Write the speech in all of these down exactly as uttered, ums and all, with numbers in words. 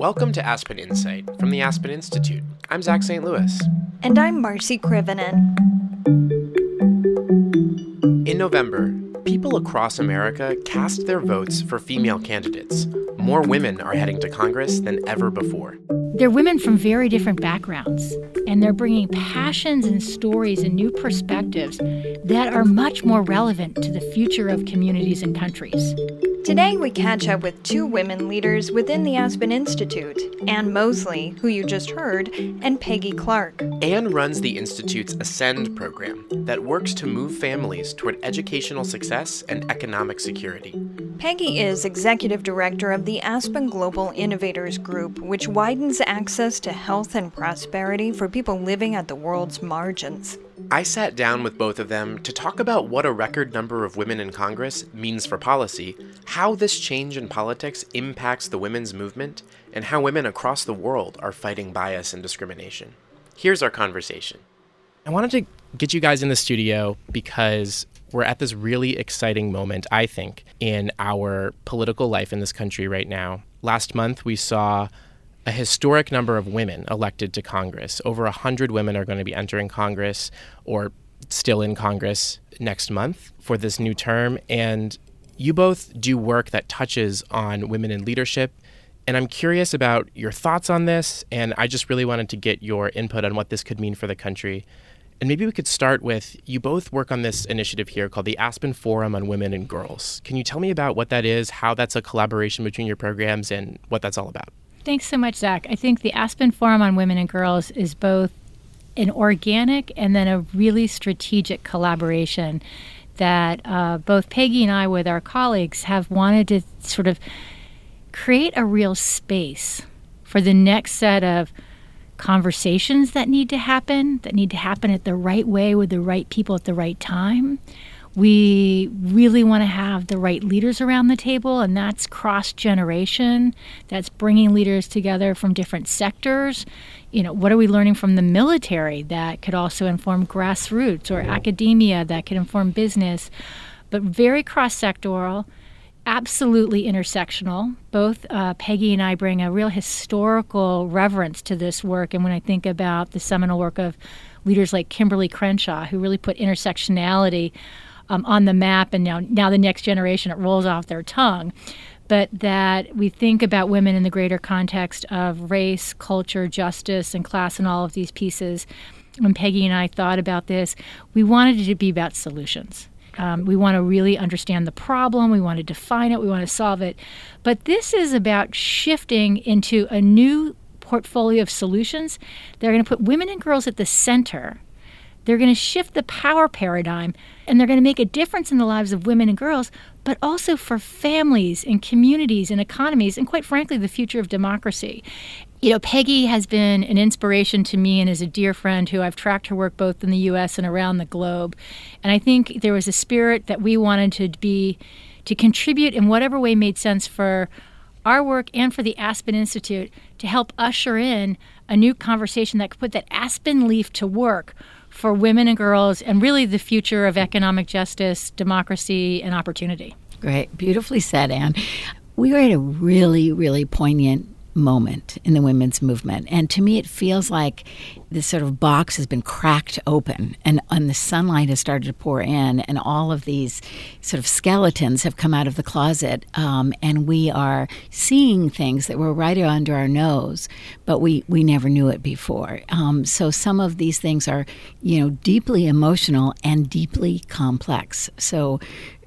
Welcome to Aspen Insight from the Aspen Institute. I'm Zach Saint Louis. And I'm Marcy Krivenin. In November, people across America cast their votes for female candidates. More women are heading to Congress than ever before. They're women from very different backgrounds, and they're bringing passions and stories and new perspectives that are much more relevant to the future of communities and countries. Today, we catch up with two women leaders within the Aspen Institute, Anne Mosley, who you just heard, and Peggy Clark. Anne runs the Institute's Ascend program that works to move families toward educational success and economic security. Peggy is executive director of the Aspen Global Innovators Group, which widens access to health and prosperity for people living at the world's margins. I sat down with both of them to talk about what a record number of women in Congress means for policy, how this change in politics impacts the women's movement, and how women across the world are fighting bias and discrimination. Here's our conversation. I wanted to get you guys in the studio because we're at this really exciting moment, I think, in our political life in this country right now. Last month, we saw a historic number of women elected to Congress. Over one hundred women are going to be entering Congress or still in Congress next month for this new term. And you both do work that touches on women in leadership. And I'm curious about your thoughts on this. And I just really wanted to get your input on what this could mean for the country. And maybe we could start with, you both work on this initiative here called the Aspen Forum on Women and Girls. Can you tell me about what that is, how that's a collaboration between your programs, and what that's all about? Thanks so much, Zach. I think the Aspen Forum on Women and Girls is both an organic and then a really strategic collaboration that uh, both Peggy and I with our colleagues have wanted to sort of create a real space for the next set of conversations that need to happen, that need to happen at the right way with the right people at the right time. We really want to have the right leaders around the table, and that's cross-generation. That's bringing leaders together from different sectors. You know, what are we learning from the military that could also inform grassroots or academia that could inform business? But very cross-sectoral, absolutely intersectional. Both uh, Peggy and I bring a real historical reverence to this work, and when I think about the seminal work of leaders like Kimberly Crenshaw, who really put intersectionality Um, on the map, and now now the next generation, it rolls off their tongue. But that we think about women in the greater context of race, culture, justice, and class, and all of these pieces. When Peggy and I thought about this, we wanted it to be about solutions. Um, we want to really understand the problem. We want to define it. We want to solve it. But this is about shifting into a new portfolio of solutions that are going to put women and girls at the center. They're going to shift the power paradigm, and they're going to make a difference in the lives of women and girls, but also for families and communities and economies, and quite frankly, the future of democracy. You know, Peggy has been an inspiration to me and is a dear friend who I've tracked her work both in the U S and around the globe. And I think there was a spirit that we wanted to be, to contribute in whatever way made sense for our work and for the Aspen Institute to help usher in a new conversation that could put that Aspen leaf to work for women and girls, and really the future of economic justice, democracy, and opportunity. Great. Beautifully said, Anne. We are at a really, really poignant moment in the women's movement. And to me, it feels like this sort of box has been cracked open, and, and the sunlight has started to pour in, and all of these sort of skeletons have come out of the closet. Um, and we are seeing things that were right under our nose, but we, we never knew it before. Um, so some of these things are, you know, deeply emotional and deeply complex. So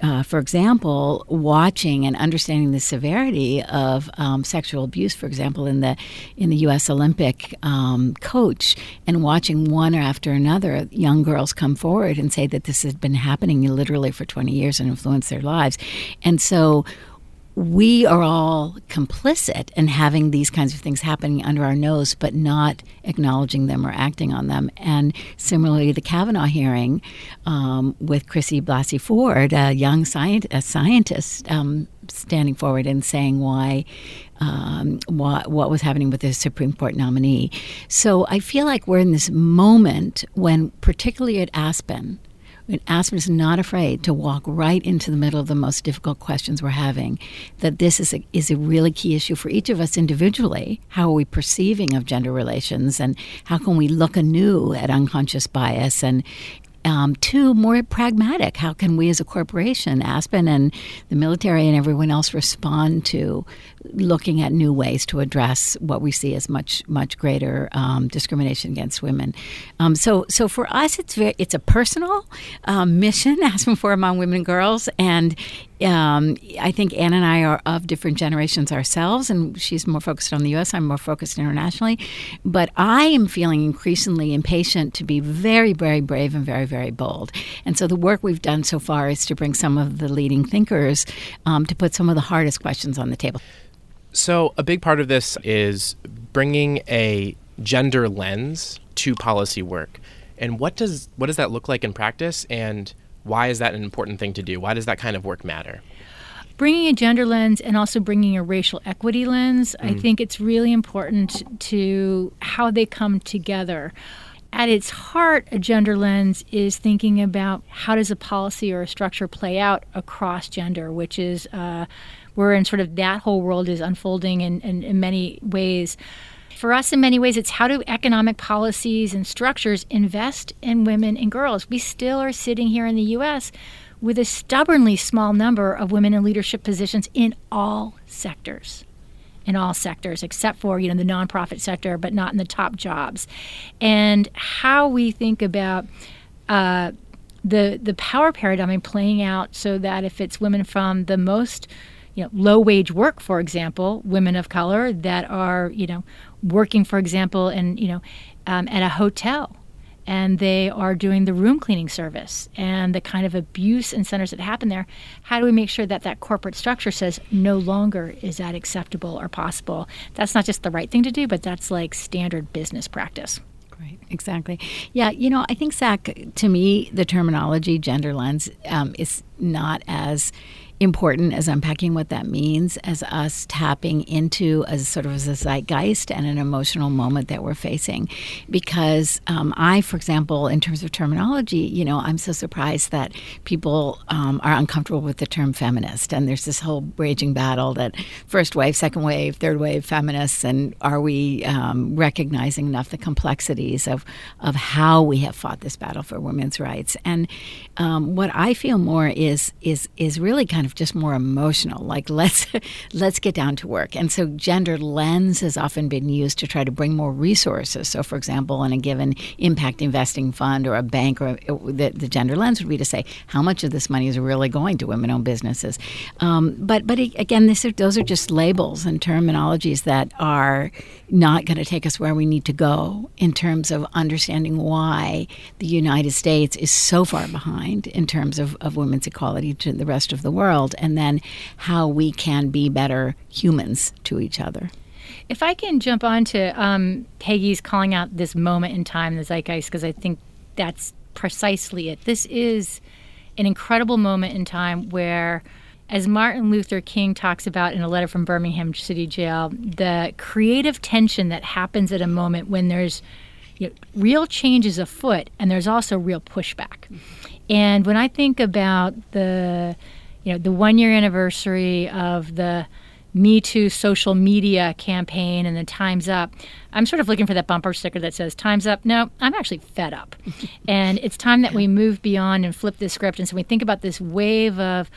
Uh, for example, watching and understanding the severity of um, sexual abuse, for example, in the in the U S Olympic um, coach, and watching one after another young girls come forward and say that this has been happening literally for twenty years and influenced their lives. And so we are all complicit in having these kinds of things happening under our nose, but not acknowledging them or acting on them. And similarly, the Kavanaugh hearing um, with Chrissy Blasey Ford, a young scientist, a scientist um, standing forward and saying why, um, why, what was happening with the Supreme Court nominee. So I feel like we're in this moment when, particularly at Aspen, And Aspen is not afraid to walk right into the middle of the most difficult questions we're having, that this is a, is a really key issue for each of us individually. How are we perceiving of gender relations, and how can we look anew at unconscious bias? And um, two, more pragmatic, how can we as a corporation, Aspen and the military and everyone else, respond to looking at new ways to address what we see as much, much greater um, discrimination against women. Um, so, so for us, it's very, it's a personal um, mission, Aspen Forum on Women and Girls, and um, I think Anne and I are of different generations ourselves, and she's more focused on the U S, I'm more focused internationally, but I am feeling increasingly impatient to be very, very brave and very, very bold. And so the work we've done so far is to bring some of the leading thinkers um, to put some of the hardest questions on the table. So a big part of this is bringing a gender lens to policy work. And what does what does that look like in practice, and why is that an important thing to do? Why does that kind of work matter? Bringing a gender lens and also bringing a racial equity lens, mm. I think it's really important to how they come together. At its heart, a gender lens is thinking about how does a policy or a structure play out across gender, which is uh, we're in sort of that whole world is unfolding in, in, in many ways. For us, in many ways, it's how do economic policies and structures invest in women and girls? We still are sitting here in the U S with a stubbornly small number of women in leadership positions in all sectors. in all sectors except for, you know, the nonprofit sector, but not in the top jobs. And how we think about uh, the the power paradigm playing out so that if it's women from the most, you know, low-wage work, for example, women of color that are, you know, working, for example, in, you know, um, at a hotel, and they are doing the room cleaning service and the kind of abuse and centers that happen there, how do we make sure that that corporate structure says no longer is that acceptable or possible? That's not just the right thing to do, but that's like standard business practice. Right, exactly. Yeah, you know, I think, Zach, to me, the terminology gender lens um, is not as important as unpacking what that means as us tapping into a sort of a zeitgeist and an emotional moment that we're facing. Because um, I, for example, in terms of terminology, you know, I'm so surprised that people um, are uncomfortable with the term feminist. And there's this whole raging battle that first wave, second wave, third wave feminists, and are we um, recognizing enough the complexities of, of how we have fought this battle for women's rights. And um, what I feel more is is is really kind of just more emotional, like let's let's get down to work. And so gender lens has often been used to try to bring more resources. So for example, in a given impact investing fund or a bank, or the, the gender lens would be to say how much of this money is really going to women-owned businesses. Um, but but again, this are, those are just labels and terminologies that are not going to take us where we need to go in terms of understanding why the United States is so far behind in terms of, of women's equality to the rest of the world. World, and then how we can be better humans to each other. If I can jump on to um, Peggy's calling out this moment in time, the zeitgeist, because I think that's precisely it. This is an incredible moment in time where, as Martin Luther King talks about in a letter from Birmingham City Jail, the creative tension that happens at a moment when there's, you know, real changes afoot and there's also real pushback. And when I think about the You know, the one-year anniversary of the Me Too social media campaign and the Time's Up, I'm sort of looking for that bumper sticker that says, Time's Up. No, I'm actually fed up. And it's time that we move beyond and flip this script. And so we think about this wave of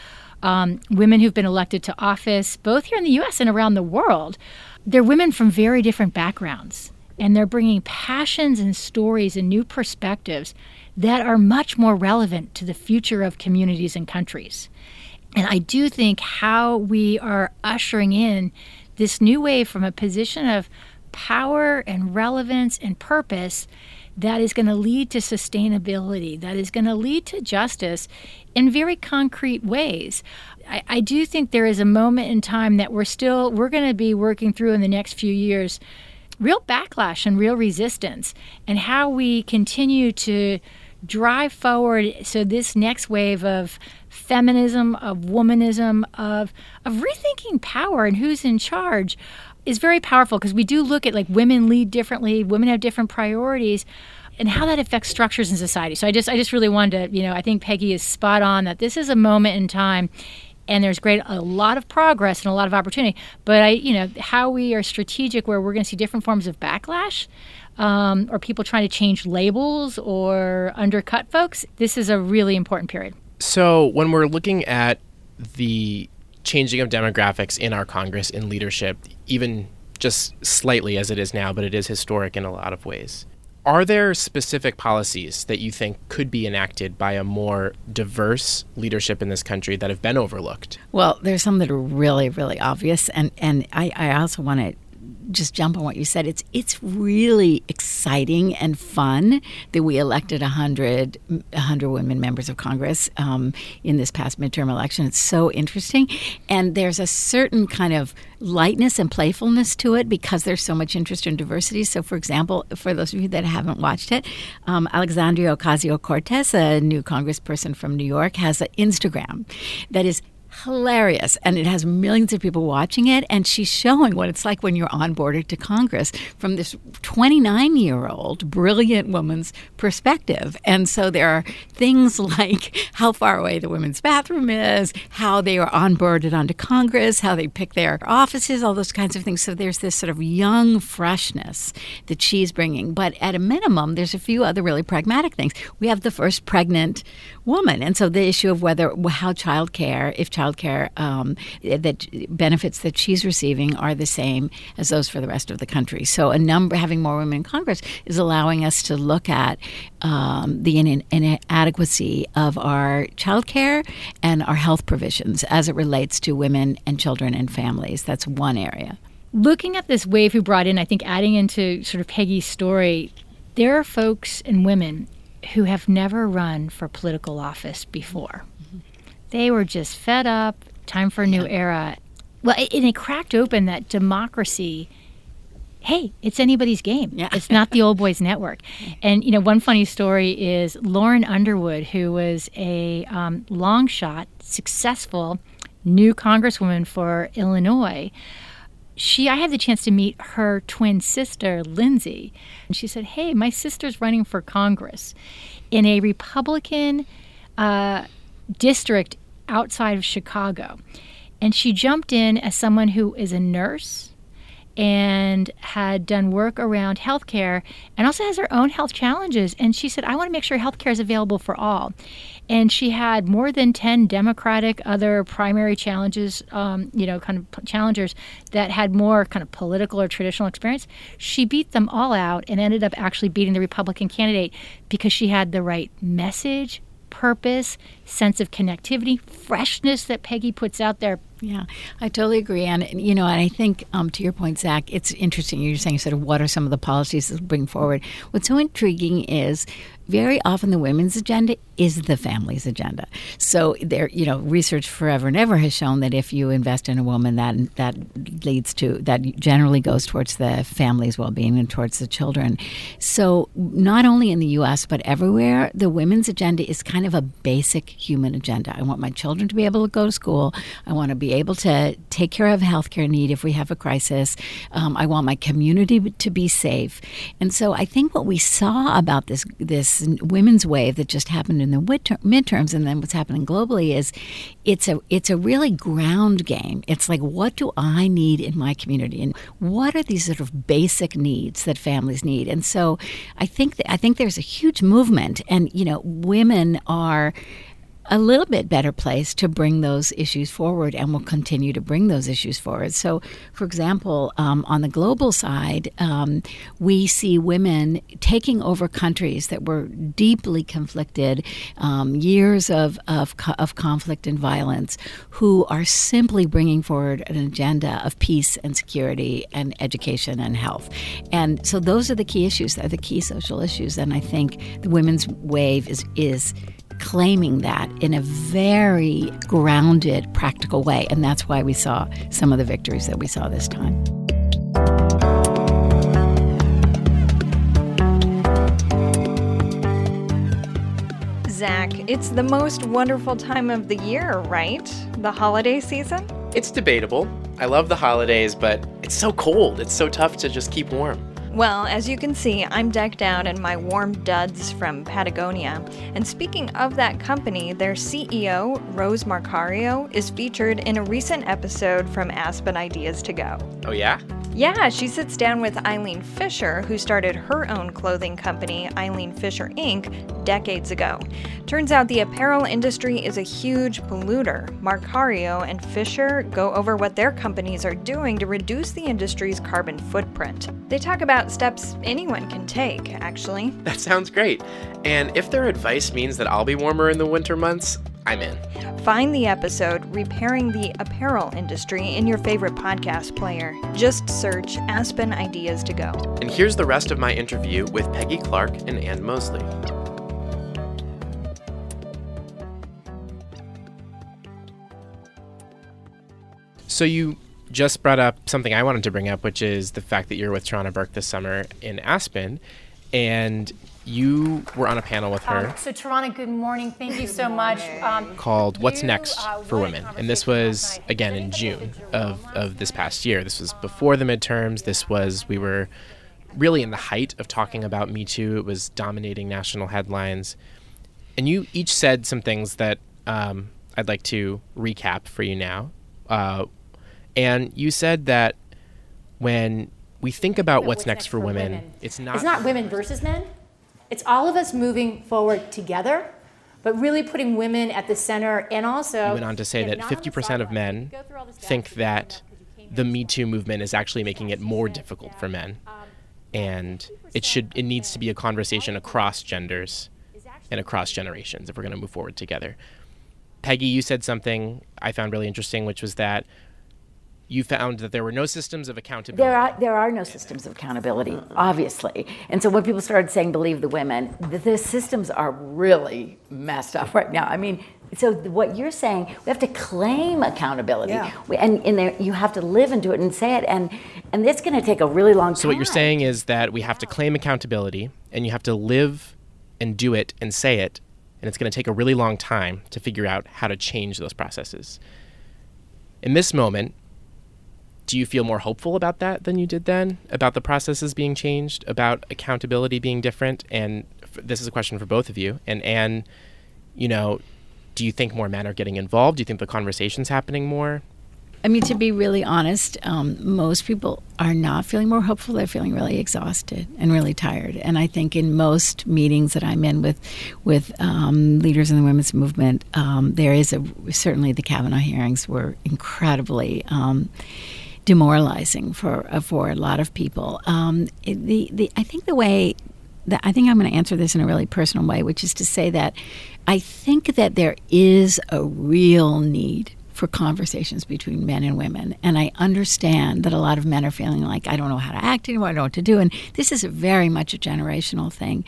um, women who've been elected to office, both here in the U S and around the world. They're women from very different backgrounds. And they're bringing passions and stories and new perspectives that are much more relevant to the future of communities and countries. And I do think how we are ushering in this new wave from a position of power and relevance and purpose that is going to lead to sustainability, that is going to lead to justice in very concrete ways. I, I do think there is a moment in time that we're still, we're going to be working through in the next few years, real backlash and real resistance, and how we continue to drive forward so this next wave of feminism, of womanism, of of rethinking power and who's in charge is very powerful, because we do look at, like, women lead differently, women have different priorities, and how that affects structures in society. So I just I just really wanted to, you know, I think Peggy is spot on that this is a moment in time, and there's great a lot of progress and a lot of opportunity. But I, you know, how we are strategic, where we're going to see different forms of backlash, um, or people trying to change labels or undercut folks. This is a really important period. So when we're looking at the changing of demographics in our Congress, in leadership, even just slightly as it is now, but it is historic in a lot of ways. Are there specific policies that you think could be enacted by a more diverse leadership in this country that have been overlooked? Well, there's some that are really, really obvious. And, and I, I also want to just jump on what you said. It's it's really exciting and fun that we elected one hundred, one hundred women members of Congress um, in this past midterm election. It's so interesting. And there's a certain kind of lightness and playfulness to it because there's so much interest in diversity. So, for example, for those of you that haven't watched it, um, Alexandria Ocasio-Cortez, a new congressperson from New York, has an Instagram that is hilarious, and it has millions of people watching it, and she's showing what it's like when you're onboarded to Congress from this twenty-nine-year-old brilliant woman's perspective. And so there are things like how far away the women's bathroom is, how they are onboarded onto Congress, how they pick their offices, all those kinds of things. So there's this sort of young freshness that she's bringing. But at a minimum, there's a few other really pragmatic things. We have the first pregnant woman, and so the issue of whether how childcare, if child care um, that benefits that she's receiving are the same as those for the rest of the country. So a number having more women in Congress is allowing us to look at um, the in- inadequacy of our child care and our health provisions as it relates to women and children and families. That's one area. Looking at this wave who brought in, I think adding into sort of Peggy's story, there are folks and women who have never run for political office before. They were just fed up, time for a new era. Well, and it cracked open that democracy, hey, it's anybody's game. Yeah. It's not the old boys network. And, you know, one funny story is Lauren Underwood, who was a um, long shot, successful new congresswoman for Illinois. She, I had the chance to meet her twin sister, Lindsay. And she said, hey, my sister's running for Congress in a Republican uh district outside of Chicago. And she jumped in as someone who is a nurse and had done work around healthcare and also has her own health challenges. And she said, I want to make sure healthcare is available for all. And she had more than ten Democratic other primary challenges, um, you know, kind of challengers that had more kind of political or traditional experience. She beat them all out and ended up actually beating the Republican candidate because she had the right message, purpose, sense of connectivity, freshness that Peggy puts out there. Yeah, I totally agree. And, you know, and I think um, to your point, Zach, it's interesting. You're saying sort of what are some of the policies that bring forward. What's so intriguing is very often the women's agenda is the family's agenda. So there, you know, research forever and ever has shown that if you invest in a woman, that that leads to, that generally goes towards the family's well-being and towards the children. So not only in the U S, but everywhere, the women's agenda is kind of a basic human agenda. I want my children to be able to go to school. I want to be able to take care of healthcare need if we have a crisis. Um, I want my community to be safe. And so I think what we saw about this this women's wave that just happened in the midterms and then what's happening globally is it's a it's a really ground game. It's like, what do I need in my community? And what are these sort of basic needs that families need? And so I think that, I think there's a huge movement. And, you know, women are a little bit better place to bring those issues forward and will continue to bring those issues forward. So, for example, um, on the global side, um, we see women taking over countries that were deeply conflicted, um, years of, of, of conflict and violence, who are simply bringing forward an agenda of peace and security and education and health. And so those are the key issues, they're the key social issues. And I think the women's wave is is claiming that in a very grounded, practical way. And that's why we saw some of the victories that we saw this time. Zach, it's the most wonderful time of the year, right? The holiday season? It's debatable. I love the holidays, but it's so cold. It's so tough to just keep warm. Well, as you can see, I'm decked out in my warm duds from Patagonia. And speaking of that company, their C E O, Rose Marcario, is featured in a recent episode from Aspen Ideas to Go. Oh yeah? Yeah, she sits down with Eileen Fisher, who started her own clothing company, Eileen Fisher Incorporated, decades ago. Turns out the apparel industry is a huge polluter. Marcario and Fisher go over what their companies are doing to reduce the industry's carbon footprint. They talk about steps anyone can take, actually. That sounds great. And if their advice means that I'll be warmer in the winter months, I'm in. Find the episode, Repairing the Apparel Industry, in your favorite podcast player. Just search Aspen Ideas to Go. And here's the rest of my interview with Peggy Clark and Ann Mosley. So you just brought up something I wanted to bring up, which is the fact that you're with Tarana Burke this summer in Aspen, and you were on a panel with her. Um, so Tarana, good morning. Thank you so much. Um, called What's Next for Women. And this was, again, in June of, of this past year. This was before the midterms. This was, we were really in the height of talking about Me Too. It was dominating national headlines. And you each said some things that um, I'd like to recap for you now. Uh, and you said that when we think about what's, what's next, next for, for women, women, it's not... It's not women versus men. It's all of us moving forward together, but really putting women at the center. And also, you went on to say that fifty percent of men think that the Me Too movement is actually making it more difficult for men, and it should it needs to be a conversation across genders and across generations if we're going to move forward together. Peggy, you said something I found really interesting, which was that you found that there were no systems of accountability. There are, there are no systems of accountability, obviously. And so when people started saying, believe the women, the, the systems are really messed up right now. I mean, so what you're saying, we have to claim accountability. Yeah. We, and in there, you have to live into it and say it. And, and it's going to take a really long time. So what you're saying is that we have to claim accountability, and you have to live and do it and say it. And it's going to take a really long time to figure out how to change those processes. In this moment, do you feel more hopeful about that than you did then? About the processes being changed, about accountability being different? And f- this is a question for both of you. And Anne, you know, do you think more men are getting involved? Do you think the conversation's happening more? I mean, to be really honest, um, most people are not feeling more hopeful. They're feeling really exhausted and really tired. And I think in most meetings that I'm in with with um, leaders in the women's movement, um, there is a, certainly the Kavanaugh hearings were incredibly... Um, demoralizing for uh, for a lot of people. Um, the the I think the way that I think I'm going to answer this in a really personal way, which is to say that I think that there is a real need for conversations between men and women, and I understand that a lot of men are feeling like I don't know how to act anymore, I don't know what to do, and this is very much a generational thing,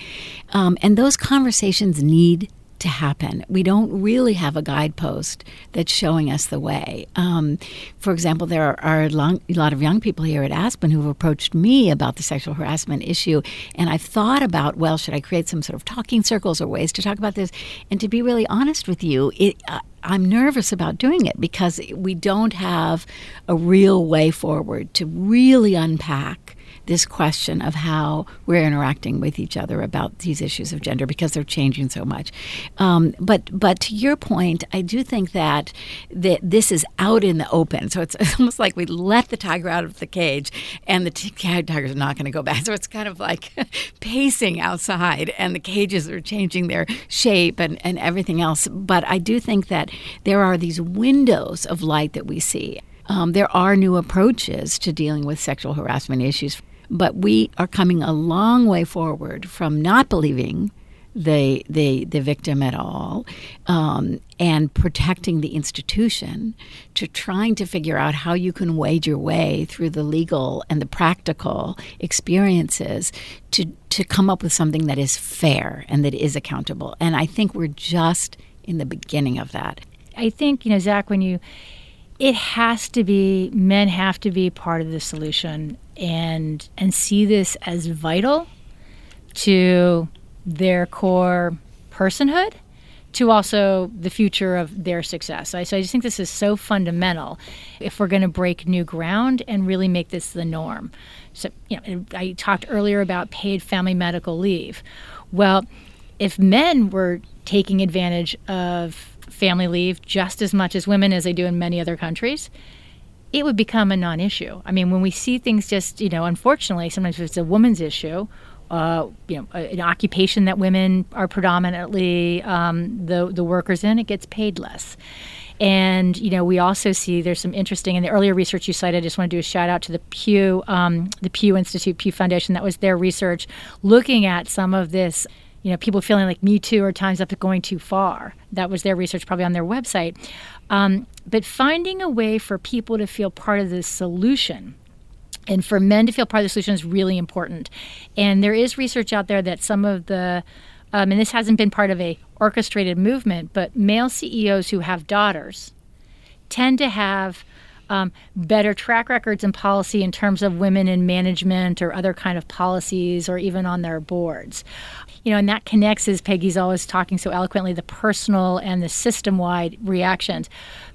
um, and those conversations need to happen. We don't really have a guidepost that's showing us the way. Um, for example, there are, are a, long, a lot of young people here at Aspen who've approached me about the sexual harassment issue, and I've thought about, well, should I create some sort of talking circles or ways to talk about this? And to be really honest with you, it, uh, I'm nervous about doing it because we don't have a real way forward to really unpack this question of how we're interacting with each other about these issues of gender because they're changing so much. Um, but but to your point, I do think that, that this is out in the open. So it's almost like we let the tiger out of the cage and the t- tiger's not going to go back. So it's kind of like pacing outside and the cages are changing their shape and, and everything else. But I do think that there are these windows of light that we see. Um, there are new approaches to dealing with sexual harassment issues. But we are coming a long way forward from not believing the the, the victim at all um, and protecting the institution to trying to figure out how you can wade your way through the legal and the practical experiences to, to come up with something that is fair and that is accountable. And I think we're just in the beginning of that. I think, you know, Zach, when you... It has to be, men have to be part of the solution and and see this as vital to their core personhood, to also the future of their success. So I, so I just think this is so fundamental if we're going to break new ground and really make this the norm. So, you know, I talked earlier about paid family medical leave. Well, if men were taking advantage of family leave just as much as women as they do in many other countries, it would become a non-issue. I mean, when we see things just, you know, unfortunately, sometimes it's a woman's issue, uh, you know, an occupation that women are predominantly um, the, the workers in, it gets paid less. And, you know, we also see there's some interesting, in the earlier research you cited, I just want to do a shout out to the Pew, um, the Pew Institute, Pew Foundation, that was their research looking at some of this, you know, people feeling like Me Too or times up going too far. That was their research, probably on their website. Um, but finding a way for people to feel part of the solution and for men to feel part of the solution is really important. And there is research out there that some of the, um, and this hasn't been part of a orchestrated movement, but male C E Os who have daughters tend to have um, better track records and policy in terms of women in management or other kind of policies or even on their boards. You know, and that connects, as Peggy's always talking so eloquently, the personal and the system-wide reactions.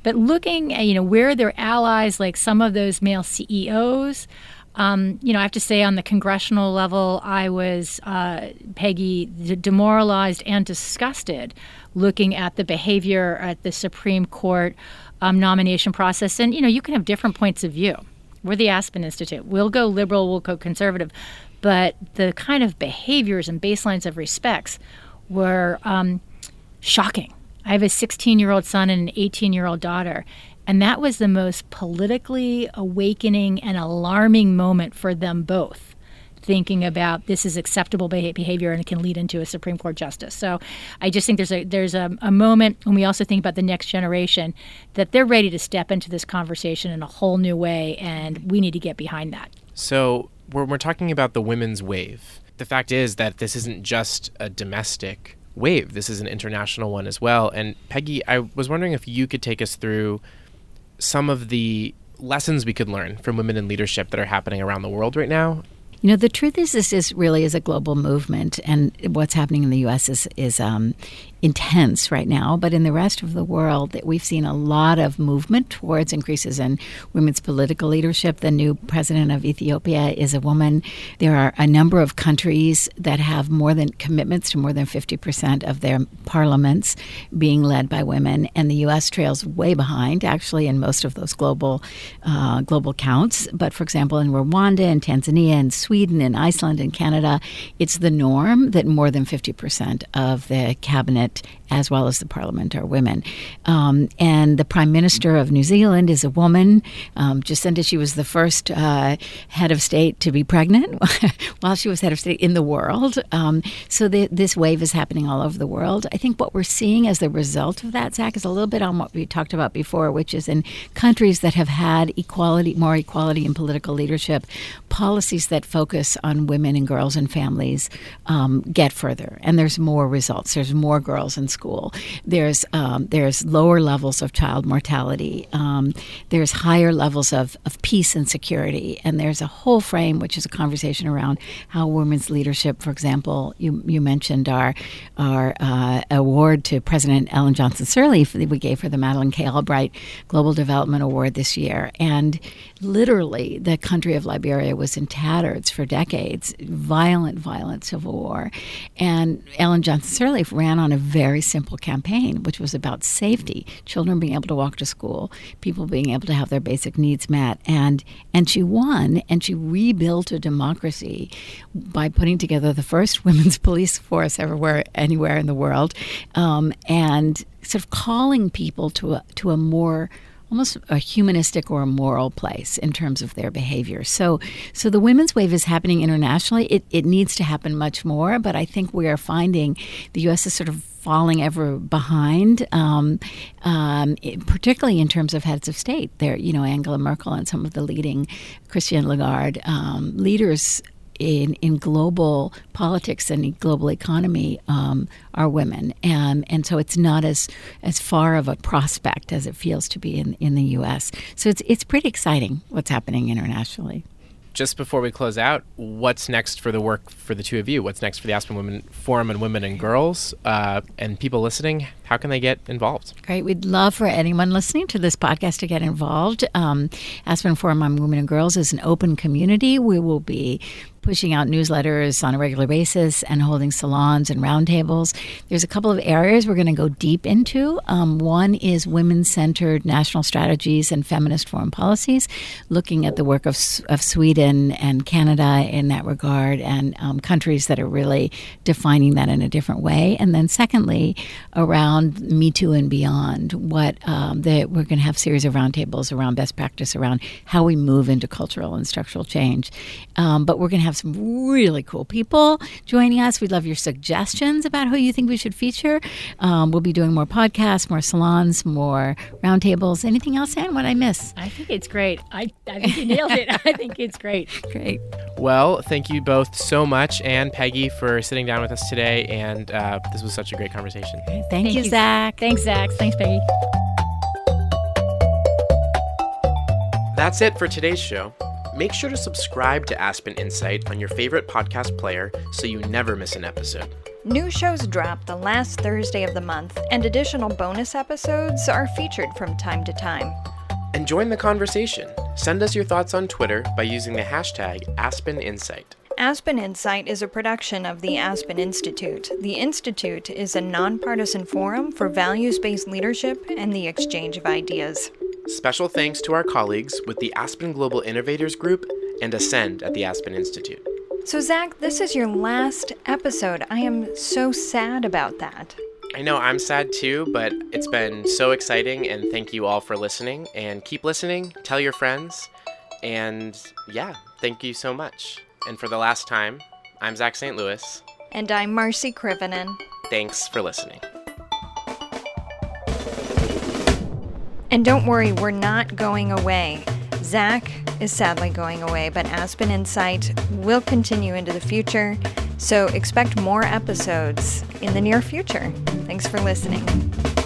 But looking at, you know, where their allies, like some of those male C E Os, um, you know, I have to say on the congressional level, I was, uh, Peggy, d- demoralized and disgusted looking at the behavior at the Supreme Court um, nomination process. And, you know, you can have different points of view. We're the Aspen Institute. We'll go liberal, we'll go conservative. But the kind of behaviors and baselines of respects were um, shocking. I have a sixteen-year-old son and an eighteen-year-old daughter, and that was the most politically awakening and alarming moment for them both, thinking about this is acceptable behavior and it can lead into a Supreme Court justice. So I just think there's a there's a, a moment when we also think about the next generation that they're ready to step into this conversation in a whole new way, and we need to get behind that. So We're, we're talking about the women's wave. The fact is that this isn't just a domestic wave. This is an international one as well. And Peggy, I was wondering if you could take us through some of the lessons we could learn from women in leadership that are happening around the world right now. You know, the truth is this is really is a global movement, and what's happening in the U S is, is um, intense right now. But in the rest of the world, we've seen a lot of movement towards increases in women's political leadership. The new president of Ethiopia is a woman. There are a number of countries that have more than commitments to more than fifty percent of their parliaments being led by women, and the U S trails way behind, actually, in most of those global, uh, global counts. But, for example, in Rwanda and Tanzania and Sweden, Sweden and Iceland and Canada, it's the norm that more than fifty percent of the cabinet as well as the parliament are women. Um, and the Prime Minister of New Zealand is a woman. Um, Jacinda, she was the first uh, head of state to be pregnant while she was head of state in the world. Um, so the, this wave is happening all over the world. I think what we're seeing as the result of that, Zach, is a little bit on what we talked about before, which is in countries that have had equality, more equality in political leadership, policies that focus focus on women and girls and families um, get further, and there's more results. There's more girls in school. There's um, there's lower levels of child mortality. Um, there's higher levels of, of peace and security, and there's a whole frame, which is a conversation around how women's leadership, for example, you you mentioned our our uh, award to President Ellen Johnson Sirleaf that we gave her the Madeleine K. Albright Global Development Award this year, and literally the country of Liberia was in tatters for decades, violent, violent civil war. And Ellen Johnson Sirleaf ran on a very simple campaign, which was about safety, children being able to walk to school, people being able to have their basic needs met. And and she won, and she rebuilt a democracy by putting together the first women's police force everywhere, anywhere in the world, um, and sort of calling people to a, to a more almost a humanistic or a moral place in terms of their behavior. So so the women's wave is happening internationally. It, it needs to happen much more, but I think we are finding the U S is sort of falling ever behind, um, um, it, particularly in terms of heads of state. There, you know, Angela Merkel and some of the leading Christine Lagarde um, leaders In, in global politics and global economy um, are women. And, and so it's not as as far of a prospect as it feels to be in, in the U S. So it's it's pretty exciting what's happening internationally. just before we close out, what's next for the work for the two of you? What's next for the Aspen Women Forum on Women and Girls? Uh, and people listening, how can they get involved? Great. We'd love for anyone listening to this podcast to get involved. Um, Aspen Forum on Women and Girls is an open community. We will be pushing out newsletters on a regular basis and holding salons and roundtables. There's a couple of areas we're going to go deep into. Um, one is women-centered national strategies and feminist foreign policies, looking at the work of, of Sweden and Canada in that regard, and um, countries that are really defining that in a different way. And then secondly, around Me Too and beyond, what um, that we're going to have a series of roundtables around best practice, around how we move into cultural and structural change. Um, but we're going to have some really cool people joining us. We'd love your suggestions about who you think we should feature. Um, we'll be doing more podcasts, more salons, more roundtables. Anything else, Anne? What I miss? I think it's great. I, I think you nailed it. I think it's great. Great. Well, thank you both so much, Anne, Peggy, for sitting down with us today. And uh, this was such a great conversation. Thank, thank you, you, Zach. Thanks, Zach. Thanks, Peggy. That's it for today's show. Make sure to subscribe to Aspen Insight on your favorite podcast player so you never miss an episode. New shows drop the last Thursday of the month, and additional bonus episodes are featured from time to time. And join the conversation. Send us your thoughts on Twitter by using the hashtag Aspen Insight. Aspen Insight is a production of the Aspen Institute. The Institute is a nonpartisan forum for values-based leadership and the exchange of ideas. Special thanks to our colleagues with the Aspen Global Innovators Group and Ascend at the Aspen Institute. So, Zach, this is your last episode. I am so sad about that. I know, I'm sad too, but it's been so exciting, and thank you all for listening. And keep listening, tell your friends, and yeah, thank you so much. And for the last time, I'm Zach Saint Louis. And I'm Marcy Krivenin. Thanks for listening. And don't worry, we're not going away. Zach is sadly going away, but Aspen Insight will continue into the future, so expect more episodes in the near future. Thanks for listening.